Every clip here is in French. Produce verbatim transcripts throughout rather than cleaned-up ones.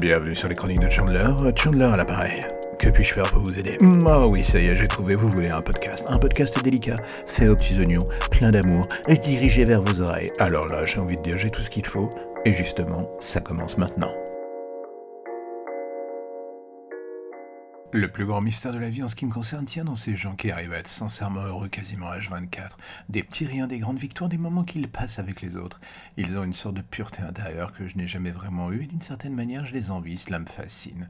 Bienvenue sur les chroniques de Chandler, Chandler à l'appareil. Que puis-je faire pour vous aider ? Ah oui, ça y est, j'ai trouvé, vous voulez un podcast. Un podcast délicat, fait aux petits oignons, plein d'amour, et dirigé vers vos oreilles. Alors là, j'ai envie de dire, j'ai tout ce qu'il faut, et justement, ça commence maintenant. Le plus grand mystère de la vie en ce qui me concerne tient dans ces gens qui arrivent à être sincèrement heureux quasiment H vingt-quatre. Des petits riens, des grandes victoires, des moments qu'ils passent avec les autres. Ils ont une sorte de pureté intérieure que je n'ai jamais vraiment eue et d'une certaine manière je les envie, cela me fascine.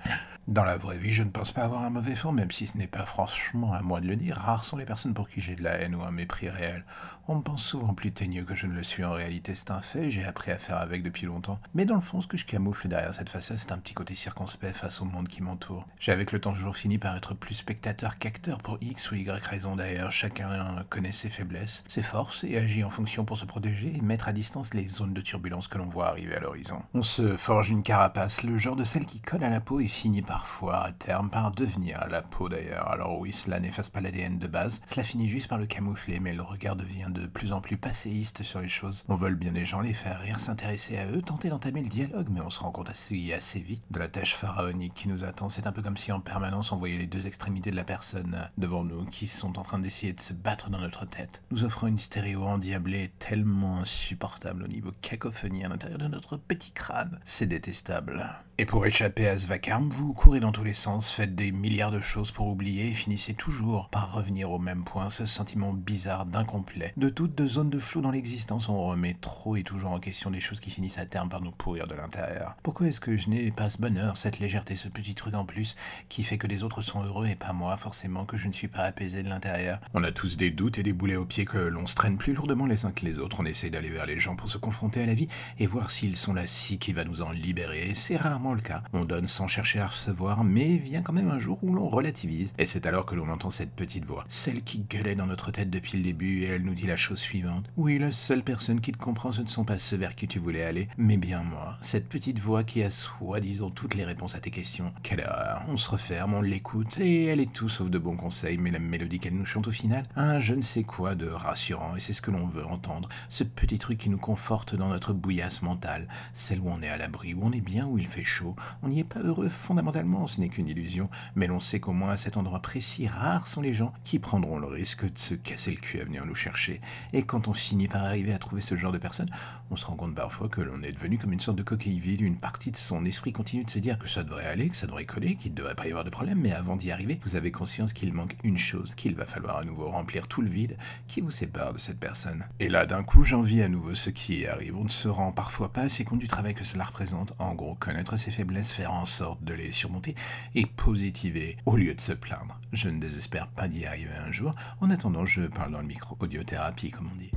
Dans la vraie vie, je ne pense pas avoir un mauvais fond, même si ce n'est pas franchement à moi de le dire. Rares sont les personnes pour qui j'ai de la haine ou un mépris réel. On me pense souvent plus teigneux que je ne le suis en réalité, c'est un fait, j'ai appris à faire avec depuis longtemps. Mais dans le fond, ce que je camoufle derrière cette façade, c'est un petit côté circonspect face au monde qui m'entoure. J'ai avec le temps toujours fini par être plus spectateur qu'acteur pour X ou Y raison d'ailleurs. Chacun connaît ses faiblesses, ses forces et agit en fonction pour se protéger et mettre à distance les zones de turbulence que l'on voit arriver à l'horizon. On se forge une carapace, le genre de celle qui colle à la peau et finit parfois à terme par devenir la peau d'ailleurs. Alors oui, cela n'efface pas l'A D N de base, cela finit juste par le camoufler, mais le regard devient de plus en plus passéiste sur les choses. On vole bien les gens, les faire rire, s'intéresser à eux, tenter d'entamer le dialogue, mais on se rend compte assez, assez vite de la tâche pharaonique qui nous attend. C'est un peu comme si en permanence on voyait les deux extrémités de la personne devant nous qui sont en train d'essayer de se battre dans notre tête, nous offrant une stéréo endiablée tellement insupportable au niveau cacophonie à l'intérieur de notre petit crâne. C'est détestable. Et pour échapper à ce vacarme, vous courez dans tous les sens, faites des milliards de choses pour oublier et finissez toujours par revenir au même point, ce sentiment bizarre d'incomplet. De toutes deux zones de flou dans l'existence, on remet trop et toujours en question des choses qui finissent à terme par nous pourrir de l'intérieur. Pourquoi est-ce que je n'ai pas ce bonheur, cette légèreté, ce petit truc en plus qui fait que les autres sont heureux et pas moi, forcément que je ne suis pas apaisé de l'intérieur. On a tous des doutes et des boulets aux pieds que l'on se traîne plus lourdement les uns que les autres. On essaie d'aller vers les gens pour se confronter à la vie et voir s'ils sont la scie qui va nous en libérer. C'est rarement le cas. On donne sans chercher à recevoir, mais vient quand même un jour où l'on relativise. Et c'est alors que l'on entend cette petite voix, celle qui gueulait dans notre tête depuis le début, et elle nous dit la chose suivante. Oui, la seule personne qui te comprend, ce ne sont pas ceux vers qui tu voulais aller, mais bien moi. Cette petite voix qui a soi-disant toutes les réponses à tes questions. Quelle erreur. On se referme. On l'écoute et elle est tout sauf de bons conseils, mais la mélodie qu'elle nous chante au final, un je ne sais quoi de rassurant, et c'est ce que l'on veut entendre, ce petit truc qui nous conforte dans notre bouillasse mentale, celle où on est à l'abri, où on est bien, où il fait chaud, on n'y est pas heureux fondamentalement, ce n'est qu'une illusion, mais l'on sait qu'au moins à cet endroit précis, rares sont les gens qui prendront le risque de se casser le cul à venir nous chercher, et quand on finit par arriver à trouver ce genre de personnes, on se rend compte parfois que l'on est devenu comme une sorte de coquille vide, une partie de son esprit continue de se dire que ça devrait aller, que ça devrait coller, qu'il ne devrait pas y avoir de problème, mais avant d'y arriver, vous avez conscience qu'il manque une chose, qu'il va falloir à nouveau remplir tout le vide qui vous sépare de cette personne. Et là, d'un coup, j'envie à nouveau ce qui arrive. On ne se rend parfois pas assez compte du travail que cela représente. En gros, connaître ses faiblesses, faire en sorte de les surmonter et positiver au lieu de se plaindre. Je ne désespère pas d'y arriver un jour. En attendant, je parle dans le micro, audiothérapie, comme on dit.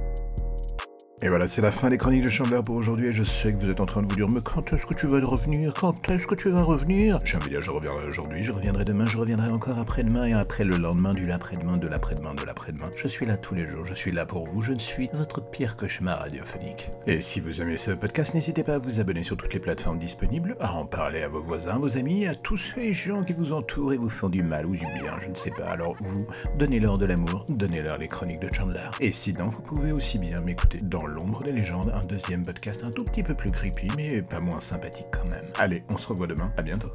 Et voilà, c'est la fin des chroniques de Chandler pour aujourd'hui, et je sais que vous êtes en train de vous dire, mais quand est-ce que tu vas revenir ? Quand est-ce que tu vas revenir ? J'ai envie de dire, je reviendrai aujourd'hui, je reviendrai demain, je reviendrai encore après-demain, et après le lendemain, du l'après-demain, de l'après-demain, de l'après-demain. Je suis là tous les jours, je suis là pour vous, je ne suis votre pire cauchemar radiophonique. Et si vous aimez ce podcast, n'hésitez pas à vous abonner sur toutes les plateformes disponibles, à en parler à vos voisins, vos amis, à tous les gens qui vous entourent et vous font du mal ou du bien, je ne sais pas. Alors vous, donnez-leur de l'amour, donnez-leur les chroniques de Chandler. Et sinon, vous pouvez aussi bien m'écouter dans L'ombre des légendes, un deuxième podcast un tout petit peu plus creepy, mais pas moins sympathique quand même. Allez, on se revoit demain, à bientôt.